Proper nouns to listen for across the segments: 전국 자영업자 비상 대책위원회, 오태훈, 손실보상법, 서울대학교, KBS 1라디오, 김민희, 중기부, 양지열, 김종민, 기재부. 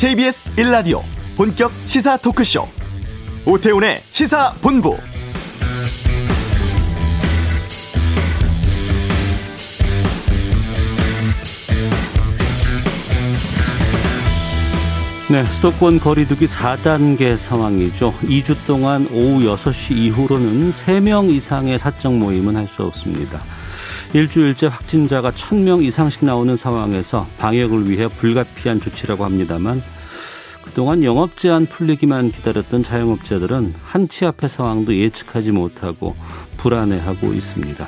KBS 1라디오 본격 시사 토크쇼 오태훈의 시사본부. 네, 수도권 거리두기 4단계 상황이죠. 2주 동안 오후 6시 이후로는 3명 이상의 사적 모임은 할 수 없습니다. 일주일째 확진자가 1,000명 이상씩 나오는 상황에서 방역을 위해 불가피한 조치라고 합니다만, 그동안 영업 제한 풀리기만 기다렸던 자영업자들은 한치 앞의 상황도 예측하지 못하고 불안해하고 있습니다.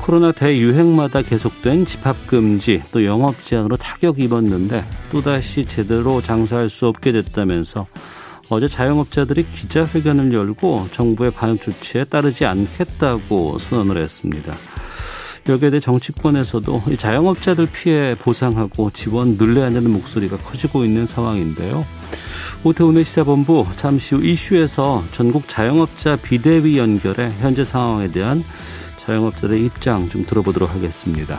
코로나 대유행마다 계속된 집합금지, 또 영업 제한으로 타격이 입었는데 또다시 제대로 장사할 수 없게 됐다면서 어제 자영업자들이 기자회견을 열고 정부의 방역 조치에 따르지 않겠다고 선언을 했습니다. 여기에 대해 정치권에서도 이 자영업자들 피해 보상하고 지원 늘려야 한다는 목소리가 커지고 있는 상황인데요. 오태훈의 시사본부, 잠시 후 이슈에서 전국 자영업자 비대위 연결해 현재 상황에 대한 자영업자들의 입장 좀 들어보도록 하겠습니다.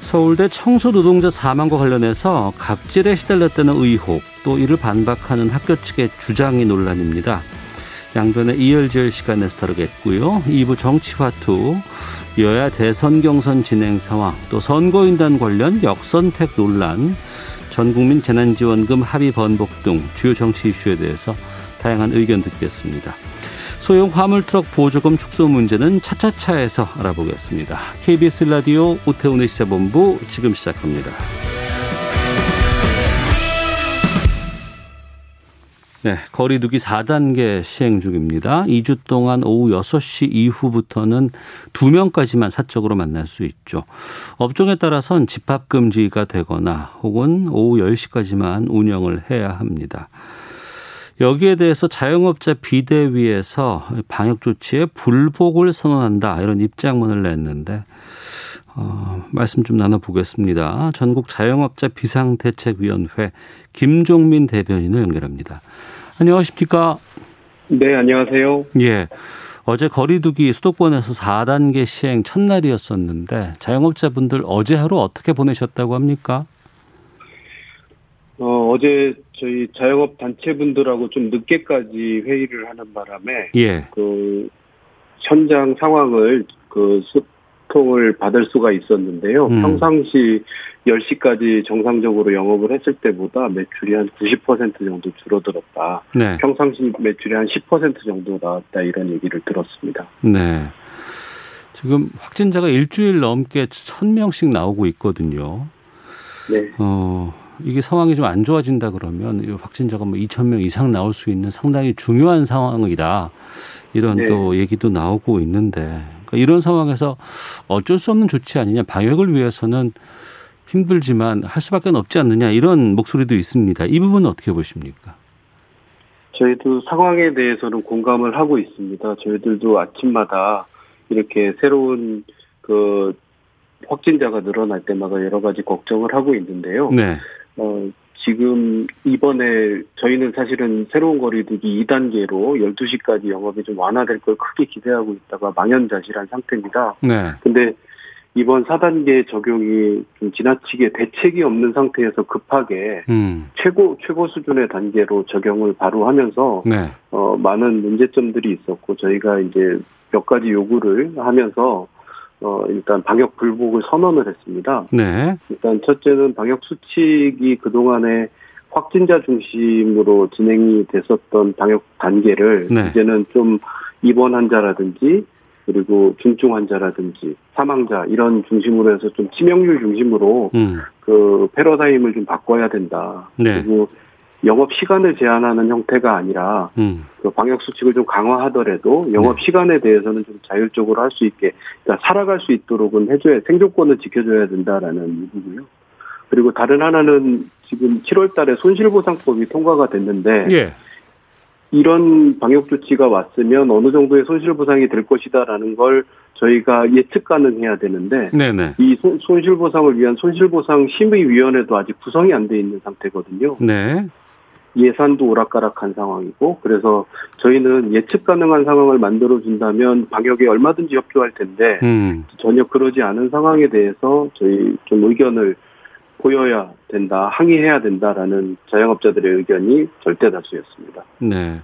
서울대 청소노동자 사망과 관련해서 갑질에 시달렸다는 의혹, 또 이를 반박하는 학교 측의 주장이 논란입니다. 양변의 이열지열 시간에서 다루겠고요. 2부 정치화투, 여야 대선 경선 진행 상황, 또 선거인단 관련 역선택 논란, 전국민 재난지원금 합의 번복 등 주요 정치 이슈에 대해서 다양한 의견 듣겠습니다. 소형 화물트럭 보조금 축소 문제는 차차차에서 알아보겠습니다. KBS 라디오 오태훈의 시사본부 지금 시작합니다. 네, 거리두기 4단계 시행 중입니다. 2주 동안 오후 6시 이후부터는 2명까지만 사적으로 만날 수 있죠. 업종에 따라서는 집합금지가 되거나 혹은 오후 10시까지만 운영을 해야 합니다. 여기에 대해서 자영업자 비대위에서 방역 조치에 불복을 선언한다, 이런 입장문을 냈는데 말씀 좀 나눠보겠습니다. 전국 자영업자 비상 대책위원회 김종민 대변인을 연결합니다. 안녕하십니까? 네, 안녕하세요. 예, 어제 거리두기 수도권에서 4단계 시행 첫날이었었는데 자영업자분들 어제 하루 어떻게 보내셨다고 합니까? 어제 저희 자영업 단체분들하고 좀 늦게까지 회의를 하는 바람에 예. 그 현장 상황을 그 소통을 받을 수가 있었는데요. 평상시 10시까지 정상적으로 영업을 했을 때보다 매출이 한 90% 정도 줄어들었다. 네. 평상시 매출이 한 10% 정도 나왔다, 이런 얘기를 들었습니다. 네. 지금 확진자가 일주일 넘게 1,000명씩 나오고 있거든요. 네. 이게 상황이 좀 안 좋아진다 그러면 확진자가 2,000명 이상 나올 수 있는 상당히 중요한 상황이다, 이런 네. 또 얘기도 나오고 있는데, 그러니까 이런 상황에서 어쩔 수 없는 조치 아니냐, 방역을 위해서는 힘들지만 할 수밖에 없지 않느냐, 이런 목소리도 있습니다. 이 부분은 어떻게 보십니까? 저희도 상황에 대해서는 공감을 하고 있습니다. 저희들도 아침마다 이렇게 새로운 그 확진자가 늘어날 때마다 여러 가지 걱정을 하고 있는데요. 네. 지금 이번에 저희는 사실은 새로운 거리두기 2단계로 12시까지 영업이 좀 완화될 걸 크게 기대하고 있다가 망연자실한 상태입니다. 네. 근데 이번 4단계 적용이 좀 지나치게 대책이 없는 상태에서 급하게 최고 수준의 단계로 적용을 바로 하면서 네. 많은 문제점들이 있었고, 저희가 이제 몇 가지 요구를 하면서 일단 방역 불복을 선언을 했습니다. 네. 일단 첫째는 방역 수칙이 그동안에 확진자 중심으로 진행이 됐었던 방역 단계를 네. 이제는 좀 입원 환자라든지 그리고 중증 환자라든지 사망자 이런 중심으로 해서 좀 치명률 중심으로 그 패러다임을 좀 바꿔야 된다. 네. 그리고 영업 시간을 제한하는 형태가 아니라 그 방역 수칙을 좀 강화하더라도 영업 네. 시간에 대해서는 좀 자율적으로 할 수 있게, 그러니까 살아갈 수 있도록은 해줘야, 생존권을 지켜줘야 된다라는 부분이고요. 그리고 다른 하나는 지금 7월달에 손실보상법이 통과가 됐는데 예. 이런 방역 조치가 왔으면 어느 정도의 손실보상이 될 것이다라는 걸 저희가 예측 가능해야 되는데 네네. 이 손실보상을 위한 손실보상 심의위원회도 아직 구성이 안 돼 있는 상태거든요. 네. 예산도 오락가락한 상황이고, 그래서 저희는 예측 가능한 상황을 만들어준다면 방역에 얼마든지 협조할 텐데 전혀 그러지 않은 상황에 대해서 저희 좀 의견을 보여야 된다, 항의해야 된다라는 자영업자들의 의견이 절대다수였습니다. 네,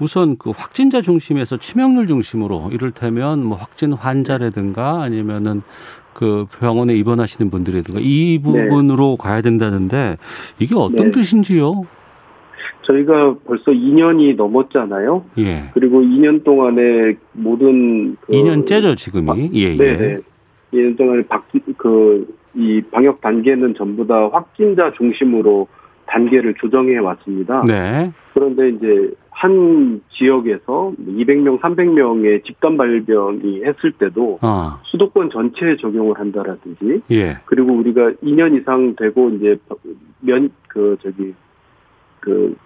우선 그 확진자 중심에서 치명률 중심으로 이를테면 뭐 확진 환자라든가 아니면은 그 병원에 입원하시는 분들이라든가 이 부분으로 네. 가야 된다는데 이게 어떤 네. 뜻인지요? 저희가 벌써 2년이 넘었잖아요. 예. 그리고 2년 동안에 모든 그 2년째죠 지금이. 예. 네. 2년 동안에 이 방역 단계는 전부 다 확진자 중심으로 단계를 조정해 왔습니다. 네. 그런데 이제 한 지역에서 200명, 300명의 집단 발병이 했을 때도 수도권 전체에 적용을 한다라든지, 예. 그리고 우리가 2년 이상 되고 이제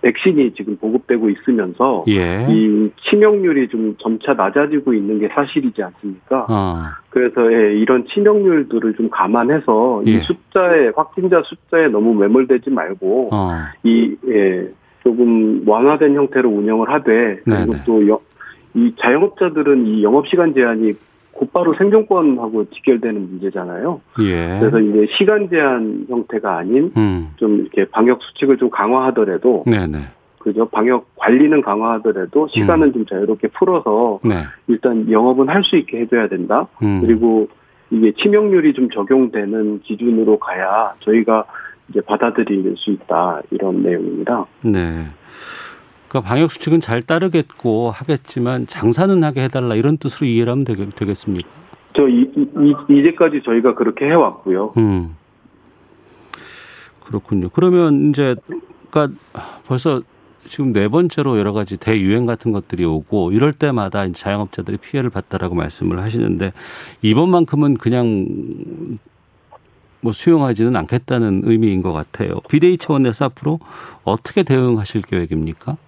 백신이 지금 보급되고 있으면서 예. 이 치명률이 좀 점차 낮아지고 있는 게 사실이지 않습니까? 그래서 이런 치명률들을 좀 감안해서 예. 이 숫자에 확진자 숫자에 너무 매몰되지 말고 조금 완화된 형태로 운영을 하되 그리고 또 이 자영업자들은 이 영업시간 제한이 곧바로 생존권하고 직결되는 문제잖아요. 예. 그래서 이제 시간 제한 형태가 아닌 좀 이렇게 방역 수칙을 좀 강화하더라도, 그죠? 방역 관리는 강화하더라도 시간은 좀 자유롭게 풀어서 일단 영업은 할 수 있게 해줘야 된다. 그리고 이게 치명률이 좀 적용되는 기준으로 가야 저희가 이제 받아들일 수 있다 이런 내용입니다. 네. 그러니까 방역 수칙은 잘 따르겠고 하겠지만 장사는 하게 해달라 이런 뜻으로 이해를 하면 되겠습니까? 이제까지 저희가 그렇게 해왔고요. 그렇군요. 그러면 이제 그러니까 벌써 지금 네 번째로 여러 가지 대유행 같은 것들이 오고 이럴 때마다 자영업자들이 피해를 봤다라고 말씀을 하시는데 이번만큼은 그냥 뭐 수용하지는 않겠다는 의미인 것 같아요. 비대위 차원에서 앞으로 어떻게 대응하실 계획입니까?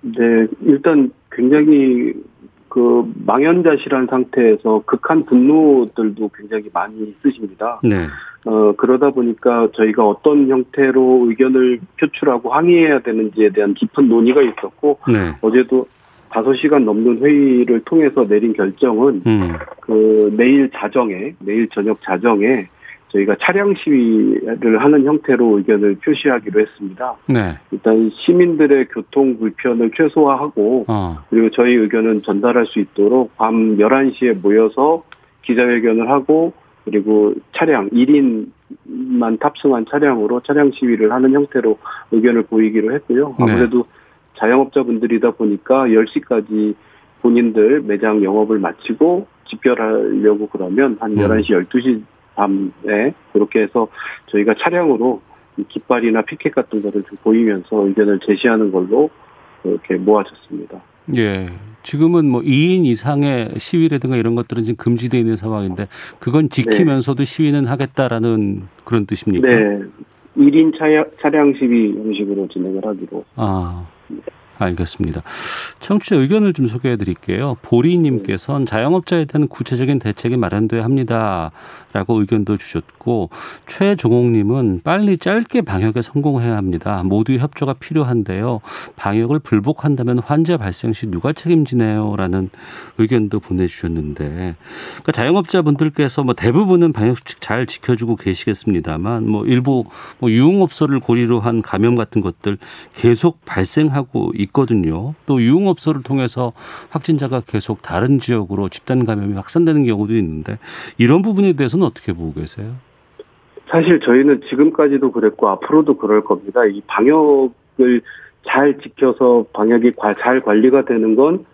네, 일단 굉장히 그 망연자실한 상태에서 극한 분노들도 굉장히 많이 있으십니다. 네. 그러다 보니까 저희가 어떤 형태로 의견을 표출하고 항의해야 되는지에 대한 깊은 논의가 있었고 어제도 5시간 넘는 회의를 통해서 내린 결정은 그 내일 저녁 자정에 저희가 차량 시위를 하는 형태로 의견을 표시하기로 했습니다. 네. 일단 시민들의 교통 불편을 최소화하고 그리고 저희 의견은 전달할 수 있도록 밤 11시에 모여서 기자회견을 하고 그리고 1인만 탑승한 차량으로 차량 시위를 하는 형태로 의견을 보이기로 했고요. 아무래도 자영업자분들이다 보니까 10시까지 본인들 매장 영업을 마치고 집결하려고 그러면 한 11시, 12시 밤에 그렇게 해서 저희가 차량으로 깃발이나 피켓 같은 거를 좀 보이면서 의견을 제시하는 걸로 이렇게 모아졌습니다. 예, 지금은 뭐 2인 이상의 시위라든가 이런 것들은 지금 금지되어 있는 상황인데 그건 지키면서도 시위는 하겠다라는 그런 뜻입니까? 네, 1인 차량 시위 형식으로 진행을 하기로. 알겠습니다. 청취자 의견을 좀 소개해 드릴게요. 보리님께서는 자영업자에 대한 구체적인 대책이 마련돼야 합니다라고 의견도 주셨고 최종옥님은 빨리 짧게 방역에 성공해야 합니다. 모두의 협조가 필요한데요. 방역을 불복한다면 환자 발생 시 누가 책임지나요? 라는 의견도 보내주셨는데 그러니까 자영업자분들께서 뭐 대부분은 방역수칙 잘 지켜주고 계시겠습니다만 뭐 일부 뭐 유흥업소를 고리로 한 감염 같은 것들 계속 발생하고 있거든요. 또 유흥업소를 통해서 확진자가 계속 다른 지역으로 집단 감염이 확산되는 경우도 있는데 이런 부분에 대해서는 어떻게 보고 계세요? 사실 저희는 지금까지도 그랬고 앞으로도 그럴 겁니다. 이 방역을 잘 지켜서 방역이 잘 관리가 되는 건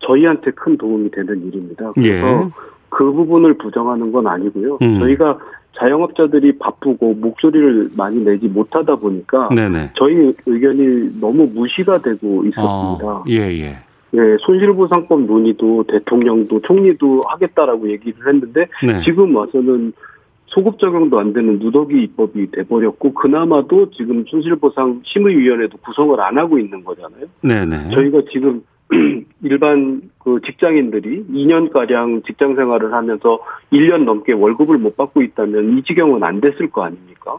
저희한테 큰 도움이 되는 일입니다. 그래서 그 부분을 부정하는 건 아니고요. 저희가 자영업자들이 바쁘고 목소리를 많이 내지 못하다 보니까 저희 의견이 너무 무시가 되고 있었습니다. 손실보상법 논의도 대통령도 총리도 하겠다라고 얘기를 했는데 지금 와서는 소급 적용도 안 되는 누더기 입법이 돼버렸고 그나마도 지금 손실보상 심의위원회도 구성을 안 하고 있는 거잖아요. 저희가 지금 일반 그 직장인들이 2년가량 직장생활을 하면서 1년 넘게 월급을 못 받고 있다면 이 지경은 안 됐을 거 아닙니까?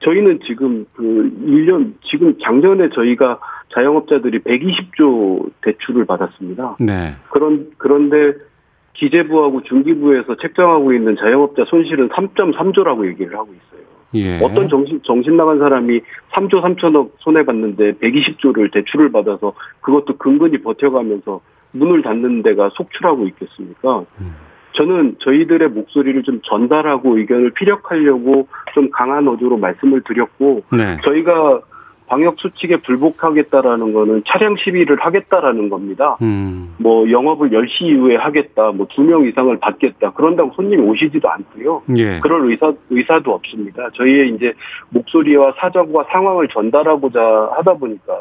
저희는 지금 지금 작년에 저희가 자영업자들이 120조 대출을 받았습니다. 그런데 기재부하고 중기부에서 책정하고 있는 자영업자 손실은 3.3조라고 얘기를 하고 있어요. 예. 어떤 정신 나간 사람이 3조 3천억 손해봤는데 120조를 대출을 받아서 그것도 근근히 버텨가면서 문을 닫는 데가 속출하고 있겠습니까? 저는 저희들의 목소리를 좀 전달하고 의견을 피력하려고 좀 강한 어조로 말씀을 드렸고, 네. 저희가 방역수칙에 불복하겠다라는 거는 차량 시위를 하겠다라는 겁니다. 뭐 영업을 10시 이후에 하겠다, 뭐 2명 이상을 받겠다. 그런다고 손님이 오시지도 않고요. 예. 그럴 의사도 없습니다. 저희의 이제 목소리와 사정과 상황을 전달하고자 하다 보니까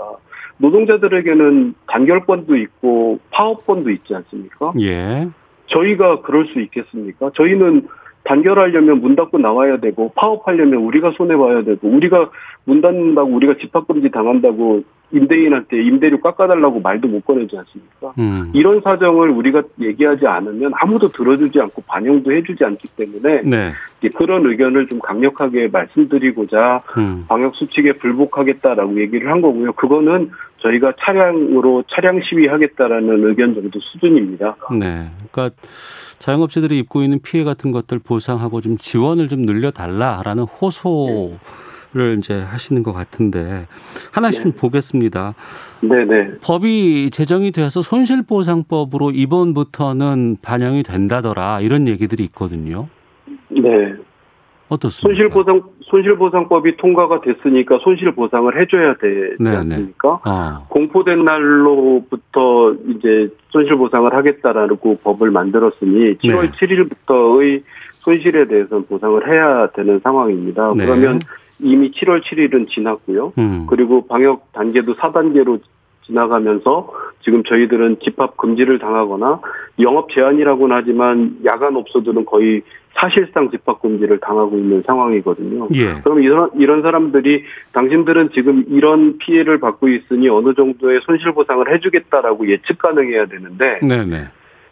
노동자들에게는 단결권도 있고 파업권도 있지 않습니까? 예. 저희가 그럴 수 있겠습니까? 저희는 단결하려면 문 닫고 나와야 되고, 파업하려면 우리가 손해봐야 되고, 우리가 문 닫는다고 우리가 집합금지 당한다고 임대인한테 임대료 깎아달라고 말도 못 꺼내지 않습니까? 이런 사정을 우리가 얘기하지 않으면 아무도 들어주지 않고 반영도 해주지 않기 때문에, 네. 그런 의견을 좀 강력하게 말씀드리고자 방역수칙에 불복하겠다라고 얘기를 한 거고요. 그거는 저희가 차량으로 차량 시위하겠다라는 의견 정도 수준입니다. 네. 그러니까 자영업자들이 입고 있는 피해 같은 것들 보상하고 좀 지원을 좀 늘려달라라는 호소, 네. 를 이제 하시는 것 같은데 하나씩, 네. 보겠습니다. 네네. 법이 제정이 돼서 손실보상법으로 이번부터는 반영이 된다더라 이런 얘기들이 있거든요. 네. 어떻습니까? 손실보상법이 통과가 됐으니까 손실보상을 해줘야 되지, 네네. 않습니까? 아. 공포된 날로부터 이제 손실보상을 하겠다라고 법을 만들었으니 7월, 네. 7일부터의 손실에 대해서는 보상을 해야 되는 상황입니다. 네. 그러면 이미 7월 7일은 지났고요. 그리고 방역 단계도 4단계로 지나가면서 지금 저희들은 집합 금지를 당하거나 영업 제한이라고는 하지만 야간 업소들은 거의 사실상 집합 금지를 당하고 있는 상황이거든요. 예. 그럼 이런 사람들이 당신들은 지금 이런 피해를 받고 있으니 어느 정도의 손실 보상을 해주겠다라고 예측 가능해야 되는데, 네네.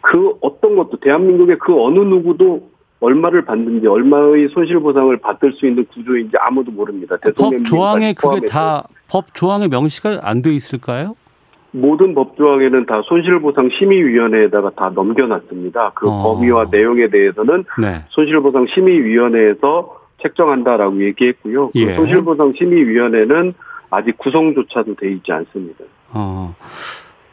그 어떤 것도 대한민국의 그 어느 누구도 얼마를 받는지, 얼마의 손실보상을 받을 수 있는 구조인지 아무도 모릅니다. 법 조항에 그게 다, 법 조항에 명시가 안 돼 있을까요? 모든 법 조항에는 다 손실보상심의위원회에다가 다 넘겨놨습니다. 그 범위와 내용에 대해서는, 네. 손실보상심의위원회에서 책정한다라고 얘기했고요. 그, 예. 손실보상심의위원회는 아직 구성조차도 돼 있지 않습니다.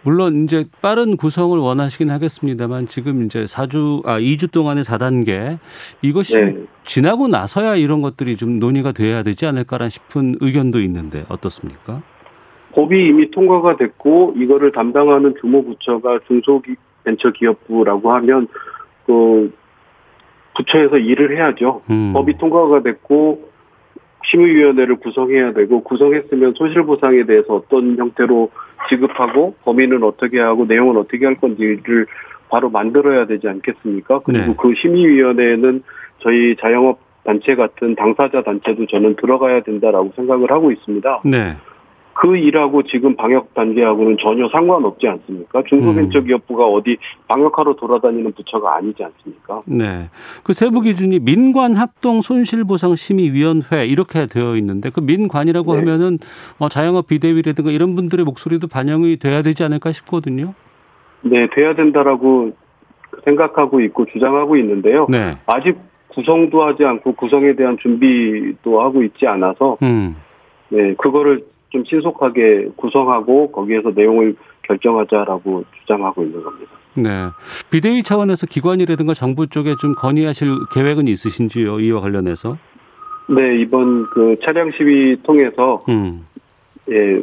물론 이제 빠른 구성을 원하시긴 하겠습니다만 지금 이제 2주 동안의 4단계 이것이, 네. 지나고 나서야 이런 것들이 좀 논의가 돼야 되지 않을까라는 싶은 의견도 있는데 어떻습니까? 법이 이미 통과가 됐고 이거를 담당하는 주무부처가 중소벤처기업부라고 하면 그 부처에서 일을 해야죠. 법이 통과가 됐고 심의위원회를 구성해야 되고 구성했으면 손실보상에 대해서 어떤 형태로 지급하고 범위는 어떻게 하고 내용은 어떻게 할 건지를 바로 만들어야 되지 않겠습니까? 그리고, 네. 그 심의위원회에는 저희 자영업 단체 같은 당사자 단체도 저는 들어가야 된다라고 생각을 하고 있습니다. 네. 그 일하고 지금 방역 단계하고는 전혀 상관없지 않습니까? 중소벤처기업부가 어디 방역하러 돌아다니는 부처가 아니지 않습니까? 네. 그 세부 기준이 민관합동손실보상심의위원회 이렇게 되어 있는데 그 민관이라고, 네. 하면은 자영업 비대위라든가 이런 분들의 목소리도 반영이 돼야 되지 않을까 싶거든요. 네, 돼야 된다라고 생각하고 있고 주장하고 있는데요. 네. 아직 구성도 하지 않고 구성에 대한 준비도 하고 있지 않아서, 네, 그거를 좀 신속하게 구성하고 거기에서 내용을 결정하자라고 주장하고 있는 겁니다. 네. 비대위 차원에서 기관이라든가 정부 쪽에 좀 건의하실 계획은 있으신지요? 이와 관련해서? 네, 이번 그 차량 시위 통해서, 예,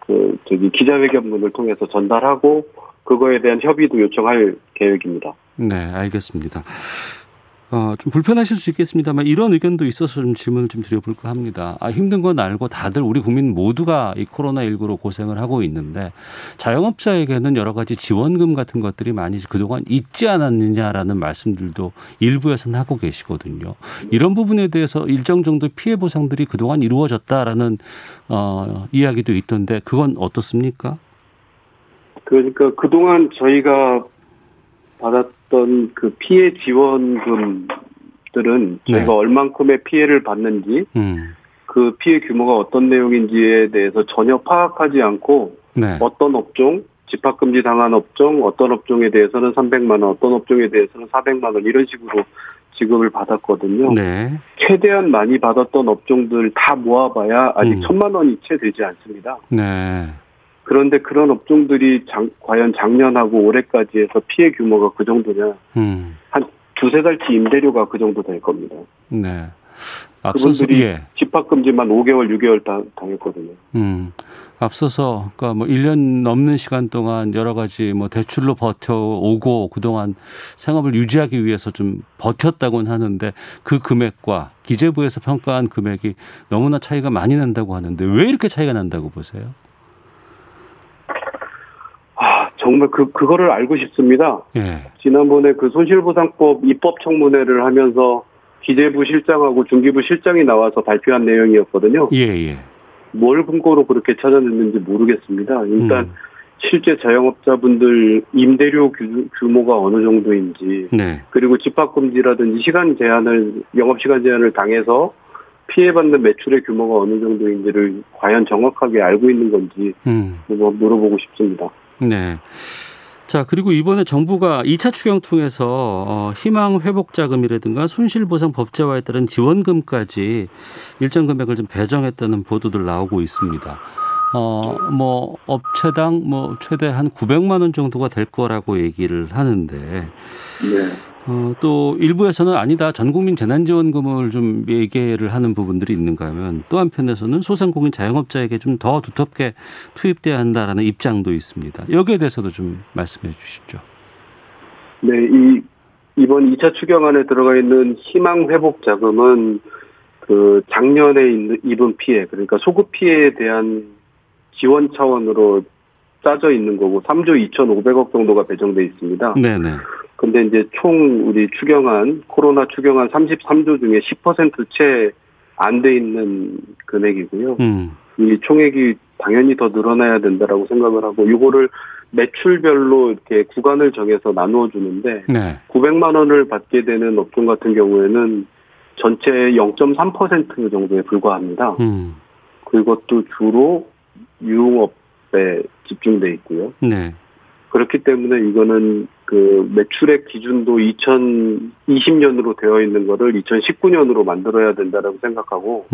그 저기 기자회견문을 통해서 전달하고 그거에 대한 협의도 요청할 계획입니다. 네, 알겠습니다. 좀 불편하실 수 있겠습니다만 이런 의견도 있어서 좀 질문을 좀 드려볼까 합니다. 힘든 건 알고 다들 우리 국민 모두가 이 코로나19로 고생을 하고 있는데 자영업자에게는 여러 가지 지원금 같은 것들이 많이 그동안 있지 않았느냐라는 말씀들도 일부에서는 하고 계시거든요. 이런 부분에 대해서 일정 정도 피해 보상들이 그동안 이루어졌다라는 이야기도 있던데 그건 어떻습니까? 그러니까 그동안 저희가 받았던 그 피해 지원금들은 저희가, 네. 얼만큼의 피해를 받는지, 그 피해 규모가 어떤 내용인지에 대해서 전혀 파악하지 않고, 네. 어떤 업종, 집합금지 당한 업종, 어떤 업종에 대해서는 300만 원, 어떤 업종에 대해서는 400만 원 이런 식으로 지급을 받았거든요. 네. 최대한 많이 받았던 업종들 다 모아봐야 아직 1,000만 원이 채 되지 않습니다. 네. 그런데 그런 업종들이 과연 작년하고 올해까지 해서 피해 규모가 그 정도냐. 한 두세 달치 임대료가 그 정도 될 겁니다. 네. 그분들이 예. 집합금지만 5개월, 6개월 다 당했거든요. 앞서서 그러니까 뭐 1년 넘는 시간 동안 여러 가지 뭐 대출로 버텨오고 그동안 생업을 유지하기 위해서 좀 버텼다고는 하는데 그 금액과 기재부에서 평가한 금액이 너무나 차이가 많이 난다고 하는데 왜 이렇게 차이가 난다고 보세요? 정말 그거를 알고 싶습니다. 예. 지난번에 그 손실보상법 입법 청문회를 하면서 기재부 실장하고 중기부 실장이 나와서 발표한 내용이었거든요. 예예. 뭘 근거로 그렇게 찾아냈는지 모르겠습니다. 일단 실제 자영업자분들 임대료 규모가 어느 정도인지, 네. 그리고 집합금지라든지 시간 제한을 영업시간 제한을 당해서 피해받는 매출의 규모가 어느 정도인지를 과연 정확하게 알고 있는 건지 물어보고 싶습니다. 네. 자, 그리고 이번에 정부가 2차 추경 통해서 희망회복자금이라든가 손실보상 법제화에 따른 지원금까지 일정 금액을 좀 배정했다는 보도들 나오고 있습니다. 뭐 업체당 뭐 최대 한 900만 원 정도가 될 거라고 얘기를 하는데 네. 또 일부에서는 아니다 전국민 재난지원금을 좀 얘기를 하는 부분들이 있는가 하면 또 한편에서는 소상공인 자영업자에게 좀 더 두텁게 투입돼야 한다라는 입장도 있습니다. 여기에 대해서도 좀 말씀해 주시죠. 네, 이번 2차 추경안에 들어가 있는 희망회복자금은 그 작년에 입은 피해 그러니까 소급 피해에 대한 지원 차원으로 짜져 있는 거고 3조 2,500억 정도가 배정돼 있습니다. 네네. 근데 이제 총 우리 추경안 코로나 추경안 33조 중에 10% 채 안 돼 있는 금액이고요. 이 총액이 당연히 더 늘어나야 된다라고 생각을 하고 이거를 매출별로 이렇게 구간을 정해서 나누어 주는데 네. 900만 원을 받게 되는 업종 같은 경우에는 전체 0.3% 정도에 불과합니다. 그것도 주로 유흥업에 집중돼 있고요. 네. 그렇기 때문에 이거는 그 매출액 기준도 2020년으로 되어 있는 거를 2019년으로 만들어야 된다라고 생각하고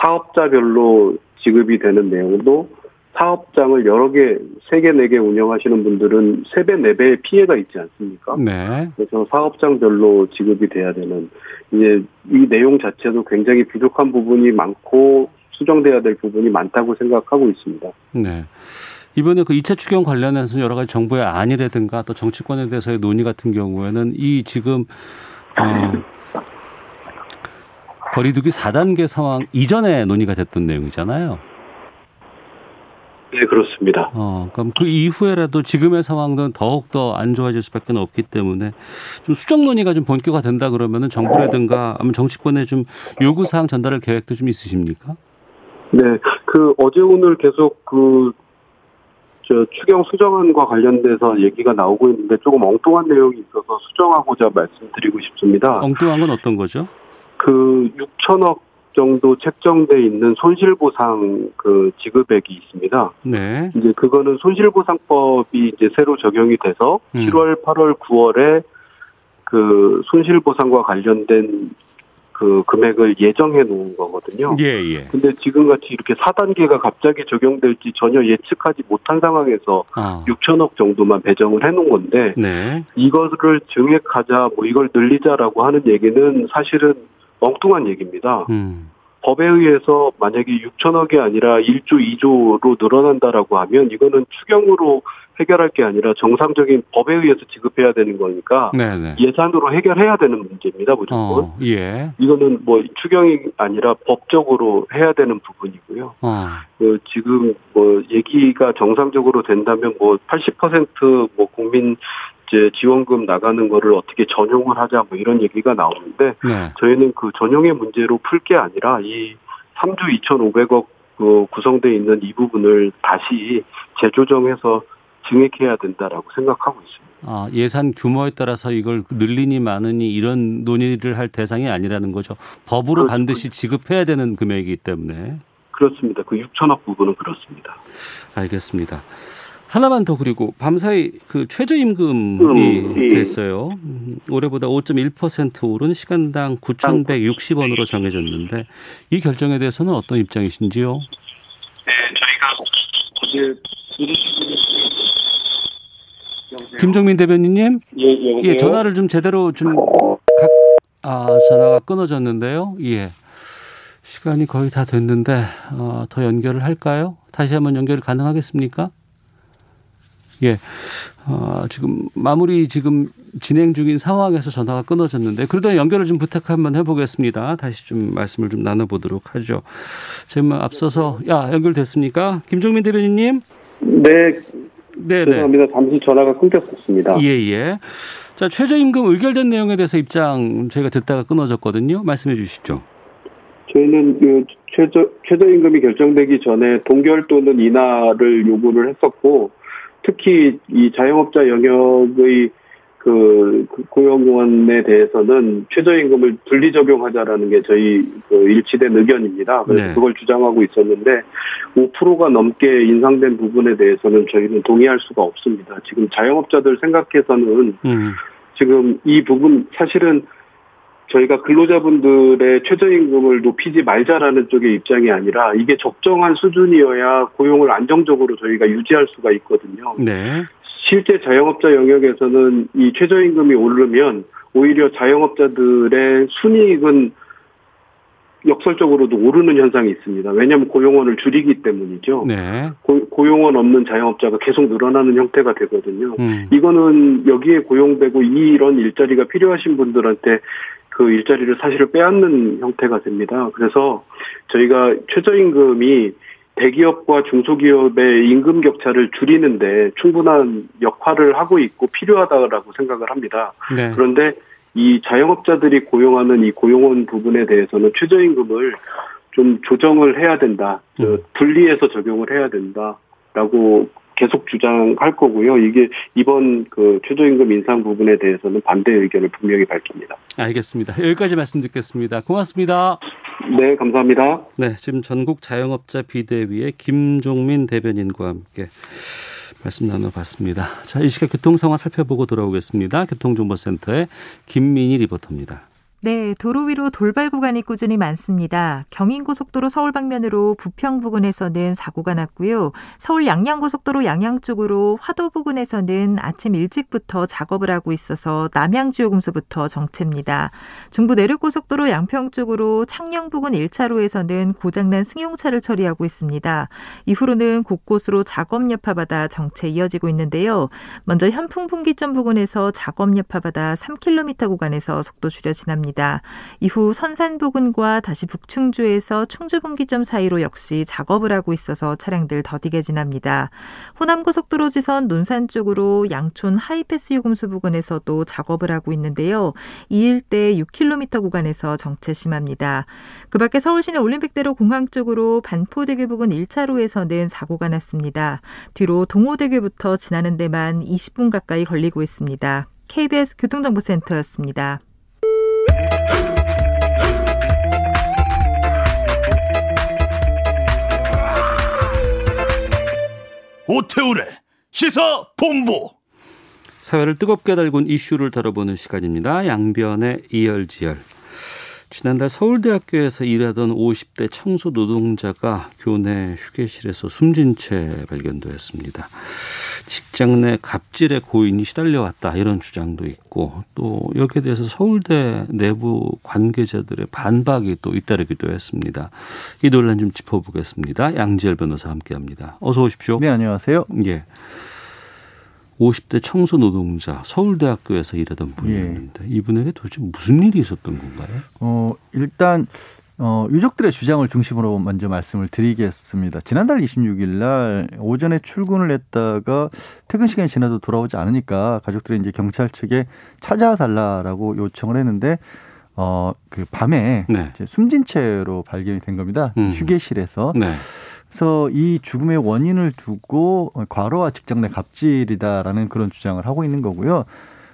사업자별로 지급이 되는 내용도 사업장을 여러 개, 3개, 4개 운영하시는 분들은 3배, 4배의 피해가 있지 않습니까? 네. 그래서 사업장별로 지급이 돼야 되는 이제 이 내용 자체도 굉장히 부족한 부분이 많고 수정돼야 될 부분이 많다고 생각하고 있습니다. 네. 이번에 그 2차 추경 관련해서 여러 가지 정부의 안이라든가 또 정치권에 대해서의 논의 같은 경우에는 이 지금 거리두기 4단계 상황 이전에 논의가 됐던 내용이잖아요. 네, 그렇습니다. 그럼 그 이후에라도 지금의 상황은 더욱더 안 좋아질 수밖에 없기 때문에 좀 수정 논의가 좀 본격화된다 그러면은 정부라든가 아니면 정치권에 좀 요구사항 전달할 계획도 좀 있으십니까? 네, 그 어제 오늘 계속 저 추경 수정안과 관련돼서 얘기가 나오고 있는데 조금 엉뚱한 내용이 있어서 수정하고자 말씀드리고 싶습니다. 엉뚱한 건 어떤 거죠? 그 6천억 정도 책정돼 있는 손실보상 그 지급액이 있습니다. 네. 이제 그거는 손실보상법이 이제 새로 적용이 돼서 7월, 8월, 9월에 그 손실보상과 관련된 그 금액을 예정해 놓은 거거든요. 예. 근데 지금같이 이렇게 4단계가 갑자기 적용될지 전혀 예측하지 못한 상황에서 6천억 정도만 배정을 해 놓은 건데 네. 이거를 증액하자 뭐 이걸 늘리자라고 하는 얘기는 사실은 엉뚱한 얘기입니다. 법에 의해서 만약에 6천억이 아니라 1조, 2조로 늘어난다라고 하면 이거는 추경으로 해결할 게 아니라 정상적인 법에 의해서 지급해야 되는 거니까 네네. 예산으로 해결해야 되는 문제입니다. 무조건. 예. 이거는 뭐 추경이 아니라 법적으로 해야 되는 부분이고요. 지금 뭐 얘기가 정상적으로 된다면 뭐 80% 뭐 국민 지원금 나가는 거를 어떻게 전용을 하자 뭐 이런 얘기가 나오는데 네. 저희는 그 전용의 문제로 풀 게 아니라 이 3조 2,500억 구성되어 있는 이 부분을 다시 재조정해서 증액해야 된다라고 생각하고 있습니다. 예산 규모에 따라서 이걸 늘리니 많으니 이런 논의를 할 대상이 아니라는 거죠. 법으로 그렇습니다. 반드시 지급해야 되는 금액이기 때문에. 그렇습니다. 그 6천억 부분은 그렇습니다. 알겠습니다. 하나만 더 그리고 밤사이 그 최저임금이 됐어요. 올해보다 5.1% 오른 시간당 9,160원으로 정해졌는데 이 결정에 대해서는 어떤 입장이신지요? 네, 저희가 이제 김종민 대변인님, 예, 전화를 좀 제대로 좀 전화가 끊어졌는데요. 예. 시간이 거의 다 됐는데 더 연결을 할까요? 다시 한번 연결 가능하겠습니까? 예, 지금 마무리 지금 진행 중인 상황에서 전화가 끊어졌는데 그러다 연결을 좀 부탁 한번 해보겠습니다. 다시 좀 말씀을 좀 나눠보도록 하죠. 지금 앞서서 연결됐습니까? 김종민 대변인님. 네, 죄송합니다. 잠시 전화가 끊겼습니다. 예. 자, 최저임금 의결된 내용에 대해서 입장 저희가 듣다가 끊어졌거든요. 말씀해 주시죠. 저희는 최저임금이 결정되기 전에 동결 또는 인하를 요구를 했었고, 특히 이 자영업자 영역의 그 고용요원에 대해서는 최저임금을 분리 적용하자라는 게 저희 그 일치된 의견입니다. 그래서 그걸 주장하고 있었는데 5%가 넘게 인상된 부분에 대해서는 저희는 동의할 수가 없습니다. 지금 자영업자들 생각해서는 지금 이 부분 사실은 저희가 근로자분들의 최저임금을 높이지 말자라는 쪽의 입장이 아니라 이게 적정한 수준이어야 고용을 안정적으로 저희가 유지할 수가 있거든요. 네. 실제 자영업자 영역에서는 이 최저임금이 오르면 오히려 자영업자들의 순이익은 역설적으로도 오르는 현상이 있습니다. 왜냐하면 고용원을 줄이기 때문이죠. 네. 고용원 없는 자영업자가 계속 늘어나는 형태가 되거든요. 이거는 여기에 고용되고 이런 일자리가 필요하신 분들한테 그 일자리를 사실을 빼앗는 형태가 됩니다. 그래서 저희가 최저임금이 대기업과 중소기업의 임금 격차를 줄이는데 충분한 역할을 하고 있고 필요하다라고 생각을 합니다. 네. 그런데 이 자영업자들이 고용하는 이 고용원 부분에 대해서는 최저임금을 좀 조정을 해야 된다. 분리해서 적용을 해야 된다라고 계속 주장할 거고요. 이게 이번 그 최저임금 인상 부분에 대해서는 반대 의견을 분명히 밝힙니다. 알겠습니다. 여기까지 말씀드리겠습니다. 고맙습니다. 네, 감사합니다. 네, 지금 전국 자영업자 비대위의 김종민 대변인과 함께 말씀 나눠봤습니다. 자, 이 시각 교통 상황 살펴보고 돌아오겠습니다. 교통정보센터의 김민희 리포터입니다. 네, 도로 위로 돌발 구간이 꾸준히 많습니다. 경인고속도로 서울 방면으로 부평 부근에서는 사고가 났고요. 서울 양양고속도로 양양 쪽으로 화도 부근에서는 아침 일찍부터 작업을 하고 있어서 남양주요금소부터 정체입니다. 중부 내륙고속도로 양평 쪽으로 창녕 부근 1차로에서는 고장난 승용차를 처리하고 있습니다. 이후로는 곳곳으로 작업 여파받아 정체 이어지고 있는데요. 먼저 현풍 분기점 부근에서 작업 여파받아 3km 구간에서 속도 줄여 지납니다. 이후 선산 부근과 다시 북충주에서 충주분기점 사이로 역시 작업을 하고 있어서 차량들 더디게 지납니다. 호남고속도로 지선 논산 쪽으로 양촌 하이패스 요금소 부근에서도 작업을 하고 있는데요. 이 일대 6km 구간에서 정체 심합니다. 그 밖에 서울시내 올림픽대로 공항 쪽으로 반포대교 부근 1차로에서는 사고가 났습니다. 뒤로 동호대교부터 지나는 데만 20분 가까이 걸리고 있습니다. KBS 교통정보센터였습니다. 오태우래 시사본부. 사회를 뜨겁게 달군 이슈를 다뤄보는 시간입니다. 양변의 이열지열. 지난달 서울대학교에서 일하던 50대 청소 노동자가 교내 휴게실에서 숨진 채 발견되었습니다. 직장 내 갑질에 고인이 시달려왔다, 이런 주장도 있고, 또 여기에 대해서 서울대 내부 관계자들의 반박이 또 잇따르기도 했습니다. 이 논란 좀 짚어보겠습니다. 양지열 변호사 함께합니다. 어서 오십시오. 네, 안녕하세요. 예. 50대 청소 노동자, 서울대학교에서 일하던 분이었는데, 예, 이분에게 도대체 무슨 일이 있었던 건가요? 일단 유족들의 주장을 중심으로 먼저 말씀을 드리겠습니다. 지난달 26일 날 오전에 출근을 했다가 퇴근 시간이 지나도 돌아오지 않으니까 가족들이 이제 경찰 측에 찾아달라라고 요청을 했는데 그 밤에 이제 숨진 채로 발견이 된 겁니다. 휴게실에서. 네. 그래서 이 죽음의 원인을 두고 과로와 직장 내 갑질이다라는 그런 주장을 하고 있는 거고요.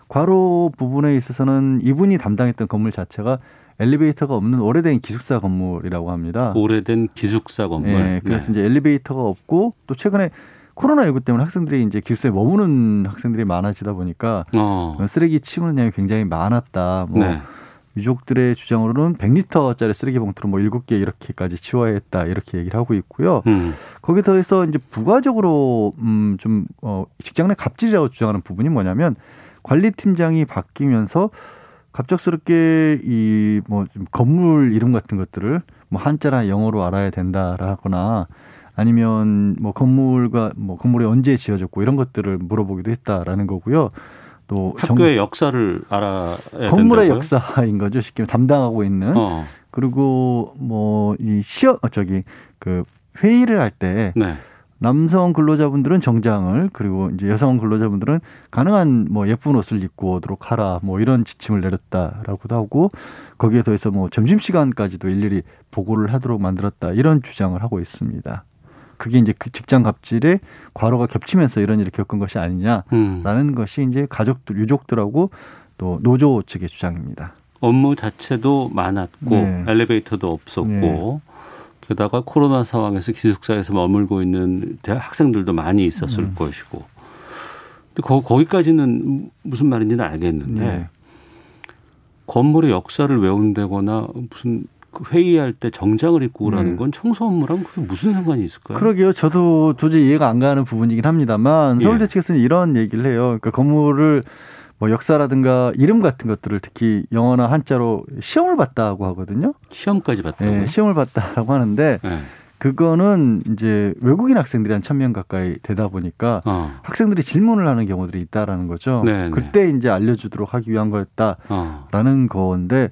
과로 부분에 있어서는 이분이 담당했던 건물 자체가 엘리베이터가 없는 오래된 기숙사 건물이라고 합니다. 오래된 기숙사 건물. 네, 그래서 이제 엘리베이터가 없고 또 최근에 코로나19 때문에 학생들이 이제 기숙사에 머무는 학생들이 많아지다 보니까 쓰레기 치우는 양이 굉장히 많았다. 뭐 네. 유족들의 주장으로는 100리터짜리 쓰레기 봉투로 뭐 7개 이렇게까지 치워야 했다 이렇게 얘기를 하고 있고요. 거기에 더해서 이제 부가적으로 좀 직장 내 갑질이라고 주장하는 부분이 뭐냐면 관리팀장이 바뀌면서 갑작스럽게 이 뭐 건물 이름 같은 것들을 뭐 한자나 영어로 알아야 된다라거나 아니면 뭐 건물과 뭐 건물이 언제 지어졌고 이런 것들을 물어보기도 했다라는 거고요. 또 학교의 역사를 알아야 된다고요? 건물의 역사인 거죠. 쉽게 담당하고 있는. 그리고 뭐 이 그 회의를 할 때 네. 남성 근로자분들은 정장을 그리고 이제 여성 근로자분들은 가능한 뭐 예쁜 옷을 입고 오도록 하라 뭐 이런 지침을 내렸다라고도 하고 거기에 더해서 뭐 점심시간까지도 일일이 보고를 하도록 만들었다 이런 주장을 하고 있습니다. 그게 이제 그 직장 갑질의 과로가 겹치면서 이런 일을 겪은 것이 아니냐라는 것이 이제 가족들, 유족들하고 또 노조 측의 주장입니다. 업무 자체도 많았고 네. 엘리베이터도 없었고 네. 게다가 코로나 상황에서 기숙사에서 머물고 있는 학생들도 많이 있었을 것이고. 근데 거기까지는 무슨 말인지는 알겠는데 네. 건물의 역사를 외운다거나 무슨 회의할 때 정장을 입고 오라는 건 청소 업무랑 그게 무슨 상관이 있을까요? 그러게요. 저도 도저히 이해가 안 가는 부분이긴 합니다만 서울대 측에서는 이런 얘기를 해요. 그러니까 건물을 뭐 역사라든가 이름 같은 것들을 특히 영어나 한자로 시험을 봤다고 하거든요. 시험까지 봤다고요? 네, 시험을 봤다라고 하는데 네. 그거는 이제 외국인 학생들이 한 1,000명 가까이 되다 보니까 학생들이 질문을 하는 경우들이 있다라는 거죠. 네네. 그때 이제 알려주도록 하기 위한 거였다라는 건데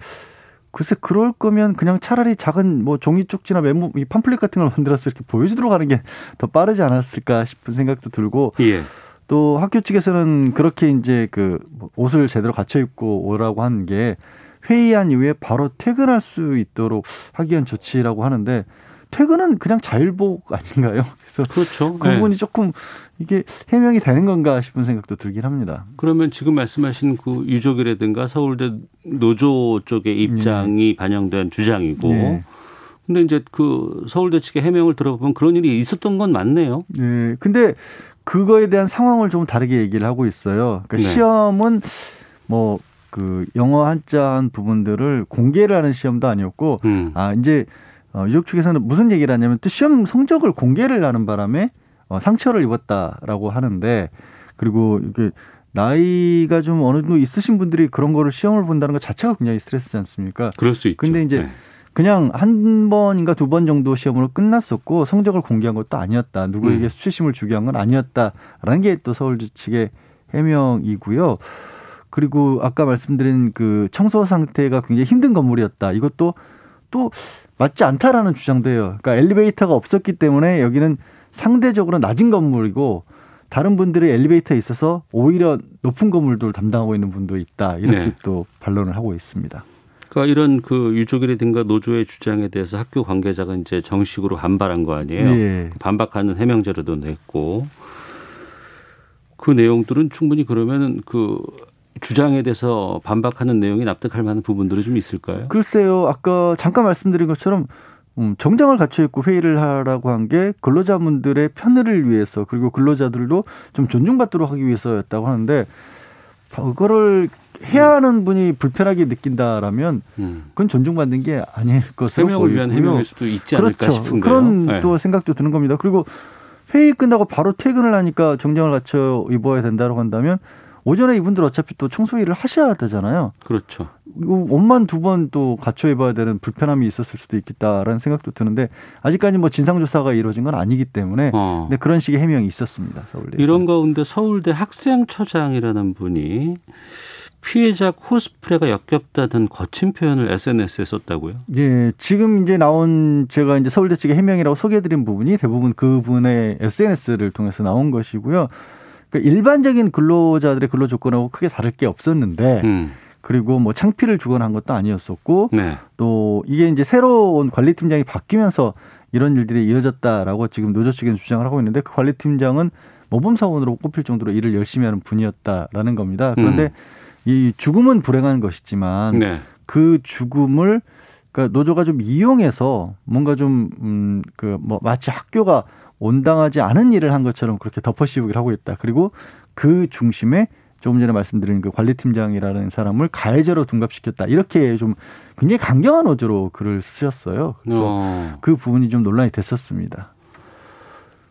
글쎄 그럴 거면 그냥 차라리 작은 뭐 종이 쪽지나 메모, 이 팜플렛 같은 걸 만들어서 이렇게 보여주도록 하는 게 더 빠르지 않았을까 싶은 생각도 들고 예. 또 학교 측에서는 그렇게 이제 그 옷을 제대로 갖춰 입고 오라고 한 게 회의한 이후에 바로 퇴근할 수 있도록 하기 위한 조치라고 하는데 퇴근은 그냥 자율복 아닌가요? 그래서 그렇죠. 그 부분이 네. 조금 이게 해명이 되는 건가 싶은 생각도 들긴 합니다. 그러면 지금 말씀하신 그 유족이라든가 서울대 노조 쪽의 입장이 네. 반영된 주장이고 네. 근데 이제 그 서울대 측의 해명을 들어보면 그런 일이 있었던 건 맞네요. 네. 근데 그거에 대한 상황을 좀 다르게 얘기를 하고 있어요. 그러니까 네. 시험은 뭐 그 영어 한자한 부분들을 공개를 하는 시험도 아니었고 아 이제 유족 측에서는 무슨 얘기를 하냐면 또 시험 성적을 공개를 하는 바람에 상처를 입었다라고 하는데 그리고 이게 나이가 좀 어느 정도 있으신 분들이 그런 거를 시험을 본다는 것 자체가 굉장히 스트레스지 않습니까? 그럴 수 있죠. 근데 이제 네. 그냥 한 번인가 두 번 정도 시험으로 끝났었고 성적을 공개한 것도 아니었다. 누구에게 수치심을 주게 한 건 아니었다라는 게 또 서울대 측의 해명이고요. 그리고 아까 말씀드린 그 청소 상태가 굉장히 힘든 건물이었다. 이것도 또 맞지 않다라는 주장도 해요. 그러니까 엘리베이터가 없었기 때문에 여기는 상대적으로 낮은 건물이고 다른 분들이 엘리베이터에 있어서 오히려 높은 건물들을 담당하고 있는 분도 있다. 이렇게 네. 또 반론을 하고 있습니다. 그러니까 이런 그 유족이라든가 노조의 주장에 대해서 학교 관계자가 이제 정식으로 반발한 거 아니에요? 예. 반박하는 해명자료도 냈고 그 내용들은 충분히 그러면은 그 주장에 대해서 반박하는 내용이 납득할 만한 부분들이 좀 있을까요? 글쎄요. 아까 잠깐 말씀드린 것처럼 정장을 갖춰 입고 회의를 하라고 한 게 근로자분들의 편의를 위해서 그리고 근로자들도 좀 존중받도록 하기 위해서였다고 하는데 그거를 해야 하는 분이 불편하게 느낀다라면 그건 존중받는 게 아닐 것으로 해명을 보이고요. 위한 해명일 수도 있지 않을까 그렇죠. 싶은데요. 그런 네. 또 생각도 드는 겁니다. 그리고 회의 끝나고 바로 퇴근을 하니까 정장을 갖춰 입어야 된다고 한다면 오전에 이분들 어차피 또 청소 일을 하셔야 되잖아요. 그렇죠. 옷만 두 번 또 갖춰 입어야 되는 불편함이 있었을 수도 있겠다라는 생각도 드는데 아직까지 뭐 진상조사가 이루어진 건 아니기 때문에 근데 그런 식의 해명이 있었습니다. 서울대에서. 이런 가운데 서울대 학생처장이라는 분이 피해자 코스프레가 역겹다던 거친 표현을 SNS에 썼다고요? 예, 지금 이제 나온 제가 이제 서울대 측의 해명이라고 소개해드린 부분이 대부분 그분의 SNS를 통해서 나온 것이고요. 그러니까 일반적인 근로자들의 근로 조건하고 크게 다를 게 없었는데 그리고 뭐 창피를 주거나 한 것도 아니었었고 네. 또 이게 이제 새로운 관리팀장이 바뀌면서 이런 일들이 이어졌다라고 지금 노조 측에서 주장을 하고 있는데 그 관리팀장은 모범사원으로 꼽힐 정도로 일을 열심히 하는 분이었다라는 겁니다. 그런데 이 죽음은 불행한 것이지만 네. 그 죽음을 그러니까 노조가 좀 이용해서 뭔가 좀 그 뭐 마치 학교가 온당하지 않은 일을 한 것처럼 그렇게 덮어씌우기를 하고 있다. 그리고 그 중심에 조금 전에 말씀드린 그 관리팀장이라는 사람을 가해자로 둔갑시켰다. 이렇게 좀 굉장히 강경한 어조로 글을 쓰셨어요. 그래서 그 부분이 좀 논란이 됐었습니다.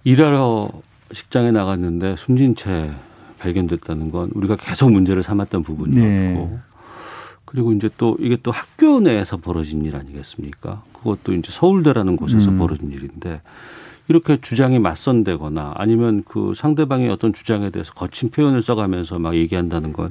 일하러 식장에 나갔는데 숨진 채 발견됐다는 건 우리가 계속 문제를 삼았던 부분이었고, 네. 그리고 이제 또 이게 또 학교 내에서 벌어진 일 아니겠습니까? 그것도 이제 서울대라는 곳에서 벌어진 일인데 이렇게 주장이 맞선되거나 아니면 그 상대방의 어떤 주장에 대해서 거친 표현을 써가면서 막 얘기한다는 건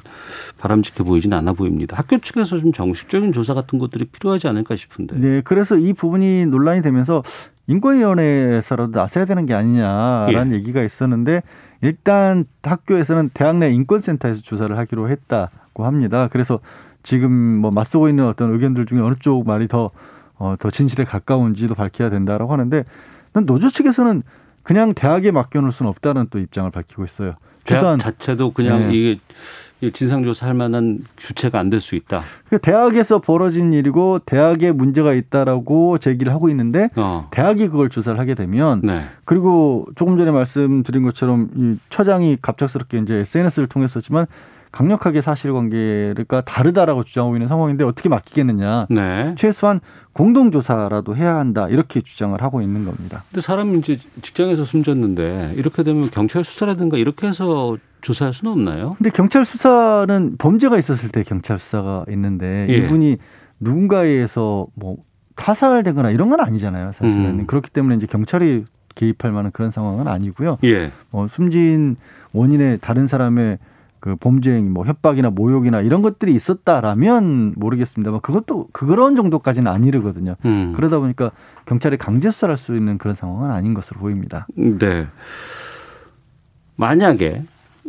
바람직해 보이진 않아 보입니다. 학교 측에서 좀 정식적인 조사 같은 것들이 필요하지 않을까 싶은데. 네, 그래서 이 부분이 논란이 되면서 인권위원회에서라도 나서야 되는 게 아니냐라는 예. 얘기가 있었는데 일단 학교에서는 대학 내 인권센터에서 조사를 하기로 했다고 합니다. 그래서 지금 뭐 맞서고 있는 어떤 의견들 중에 어느 쪽 말이 더 진실에 가까운지도 밝혀야 된다라고 하는데 노조 측에서는 그냥 대학에 맡겨놓을 수는 없다는 또 입장을 밝히고 있어요. 대학 자체도 그냥 네. 이게 진상조사할 만한 주체가 안 될 수 있다. 대학에서 벌어진 일이고 대학에 문제가 있다라고 제기를 하고 있는데 대학이 그걸 조사를 하게 되면 네. 그리고 조금 전에 말씀드린 것처럼 이 처장이 갑작스럽게 이제 SNS를 통했었지만 강력하게 사실관계가 다르다라고 주장하고 있는 상황인데 어떻게 맡기겠느냐. 네. 최소한 공동조사라도 해야 한다. 이렇게 주장을 하고 있는 겁니다. 근데 사람이 이제 직장에서 숨졌는데 이렇게 되면 경찰 수사라든가 이렇게 해서 조사할 수는 없나요? 근데 경찰 수사는 범죄가 있었을 때 경찰 수사가 있는데 예. 이분이 누군가에 의해서 뭐 타살되거나 이런 건 아니잖아요. 사실은. 그렇기 때문에 이제 경찰이 개입할 만한 그런 상황은 아니고요. 예. 숨진 원인의 다른 사람의 그 범죄행위, 뭐 협박이나 모욕이나 이런 것들이 있었다라면 모르겠습니다만 그것도 그런 정도까지는 안 이르거든요. 그러다 보니까 경찰이 강제 수사를 할 수 있는 그런 상황은 아닌 것으로 보입니다. 네. 만약에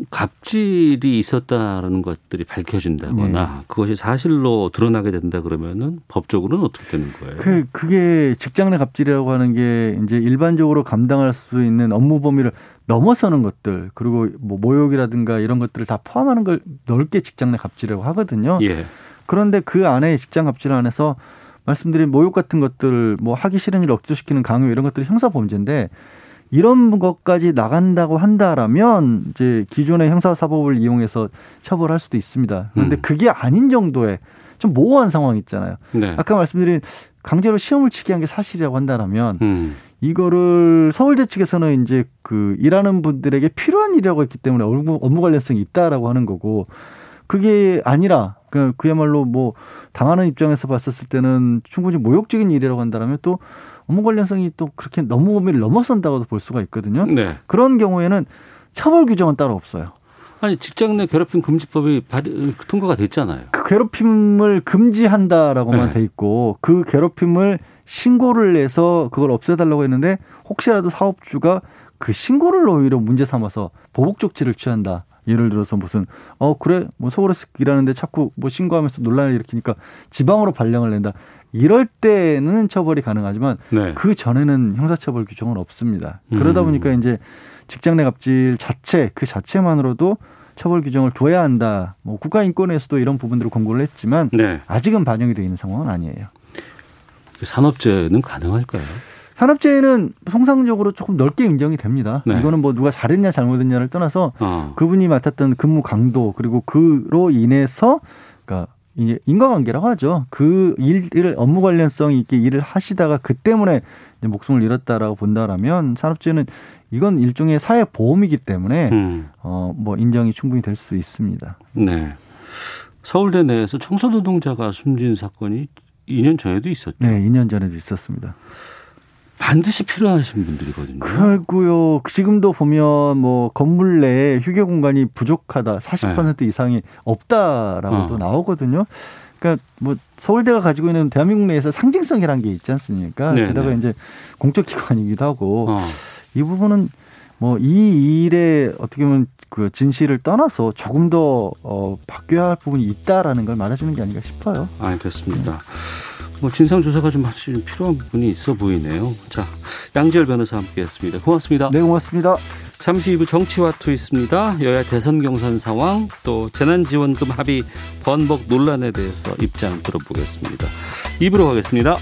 갑질이 있었다라는 것들이 밝혀진다거나 네. 그것이 사실로 드러나게 된다 그러면은 법적으로는 어떻게 되는 거예요? 그게 직장 내 갑질이라고 하는 게 이제 일반적으로 감당할 수 있는 업무 범위를 넘어서는 것들 그리고 뭐 모욕이라든가 이런 것들을 다 포함하는 걸 넓게 직장 내 갑질이라고 하거든요. 예. 그런데 그 안에 직장 갑질 안에서 말씀드린 모욕 같은 것들 뭐 하기 싫은 일 억지시키는 강요 이런 것들이 형사 범죄인데. 이런 것까지 나간다고 한다라면 이제 기존의 형사사법을 이용해서 처벌할 수도 있습니다. 그런데 그게 아닌 정도의 좀 모호한 상황이 있잖아요. 네. 아까 말씀드린 강제로 시험을 치게 한 게 사실이라고 한다라면 이거를 서울대 측에서는 이제 그 일하는 분들에게 필요한 일이라고 했기 때문에 업무 관련성이 있다라고 하는 거고 그게 아니라 그야말로 뭐 당하는 입장에서 봤었을 때는 충분히 모욕적인 일이라고 한다라면 또 업무 관련성이 또 그렇게 너무 범위를 넘어선다고도 볼 수가 있거든요. 네. 그런 경우에는 처벌 규정은 따로 없어요. 아니 직장 내 괴롭힘 금지법이 통과가 됐잖아요. 그 괴롭힘을 금지한다라고만 네. 돼 있고 그 괴롭힘을 신고를 해서 그걸 없애달라고 했는데 혹시라도 사업주가 그 신고를 오히려 문제 삼아서 보복 조치를 취한다. 예를 들어서 무슨 그래 뭐 서울에서 일하는데 자꾸 뭐 신고하면서 논란을 일으키니까 지방으로 발령을 낸다. 이럴 때는 처벌이 가능하지만 네. 그 전에는 형사처벌 규정은 없습니다. 그러다 보니까 이제 직장 내 갑질 자체 그 자체만으로도 처벌 규정을 둬야 한다. 뭐 국가인권위에서도 이런 부분들을 권고를 했지만 네. 아직은 반영이 되어 있는 상황은 아니에요. 산업재해는 가능할까요? 산업재해는 통상적으로 조금 넓게 인정이 됩니다. 네. 이거는 뭐 누가 잘했냐 잘못했냐를 떠나서 그분이 맡았던 근무 강도 그리고 그로 인해서 그러니까 인과관계라고 하죠. 그 일을 업무 관련성이 있게 일을 하시다가 그 때문에 이제 목숨을 잃었다라고 본다라면 산업재해는 이건 일종의 사회보험이기 때문에 뭐 인정이 충분히 될 수 있습니다. 네. 서울대 내에서 청소노동자가 숨진 사건이 2년 전에도 있었죠. 네. 2년 전에도 있었습니다. 반드시 필요하신 분들이거든요. 그렇고요. 지금도 보면 뭐 건물 내에 휴게 공간이 부족하다, 40% 네. 이상이 없다라고도 나오거든요. 그러니까 뭐 서울대가 가지고 있는 대한민국 내에서 상징성이라는 게 있지 않습니까? 네, 게다가 네. 이제 공적 기관이기도 하고 이 부분은 뭐 이 일에 어떻게 보면 그 진실을 떠나서 조금 더 바뀌어야 할 부분이 있다라는 걸 말해주는 게 아닌가 싶어요. 알겠습니다. 뭐 진상조사가 좀 사실 필요한 부분이 있어 보이네요. 자, 양지열 변호사와 함께했습니다. 고맙습니다. 네, 고맙습니다. 잠시 2부 정치와 투있습니다. 여야 대선 경선 상황, 또 재난지원금 합의 번복 논란에 대해서 입장 들어보겠습니다. 2부로 가겠습니다.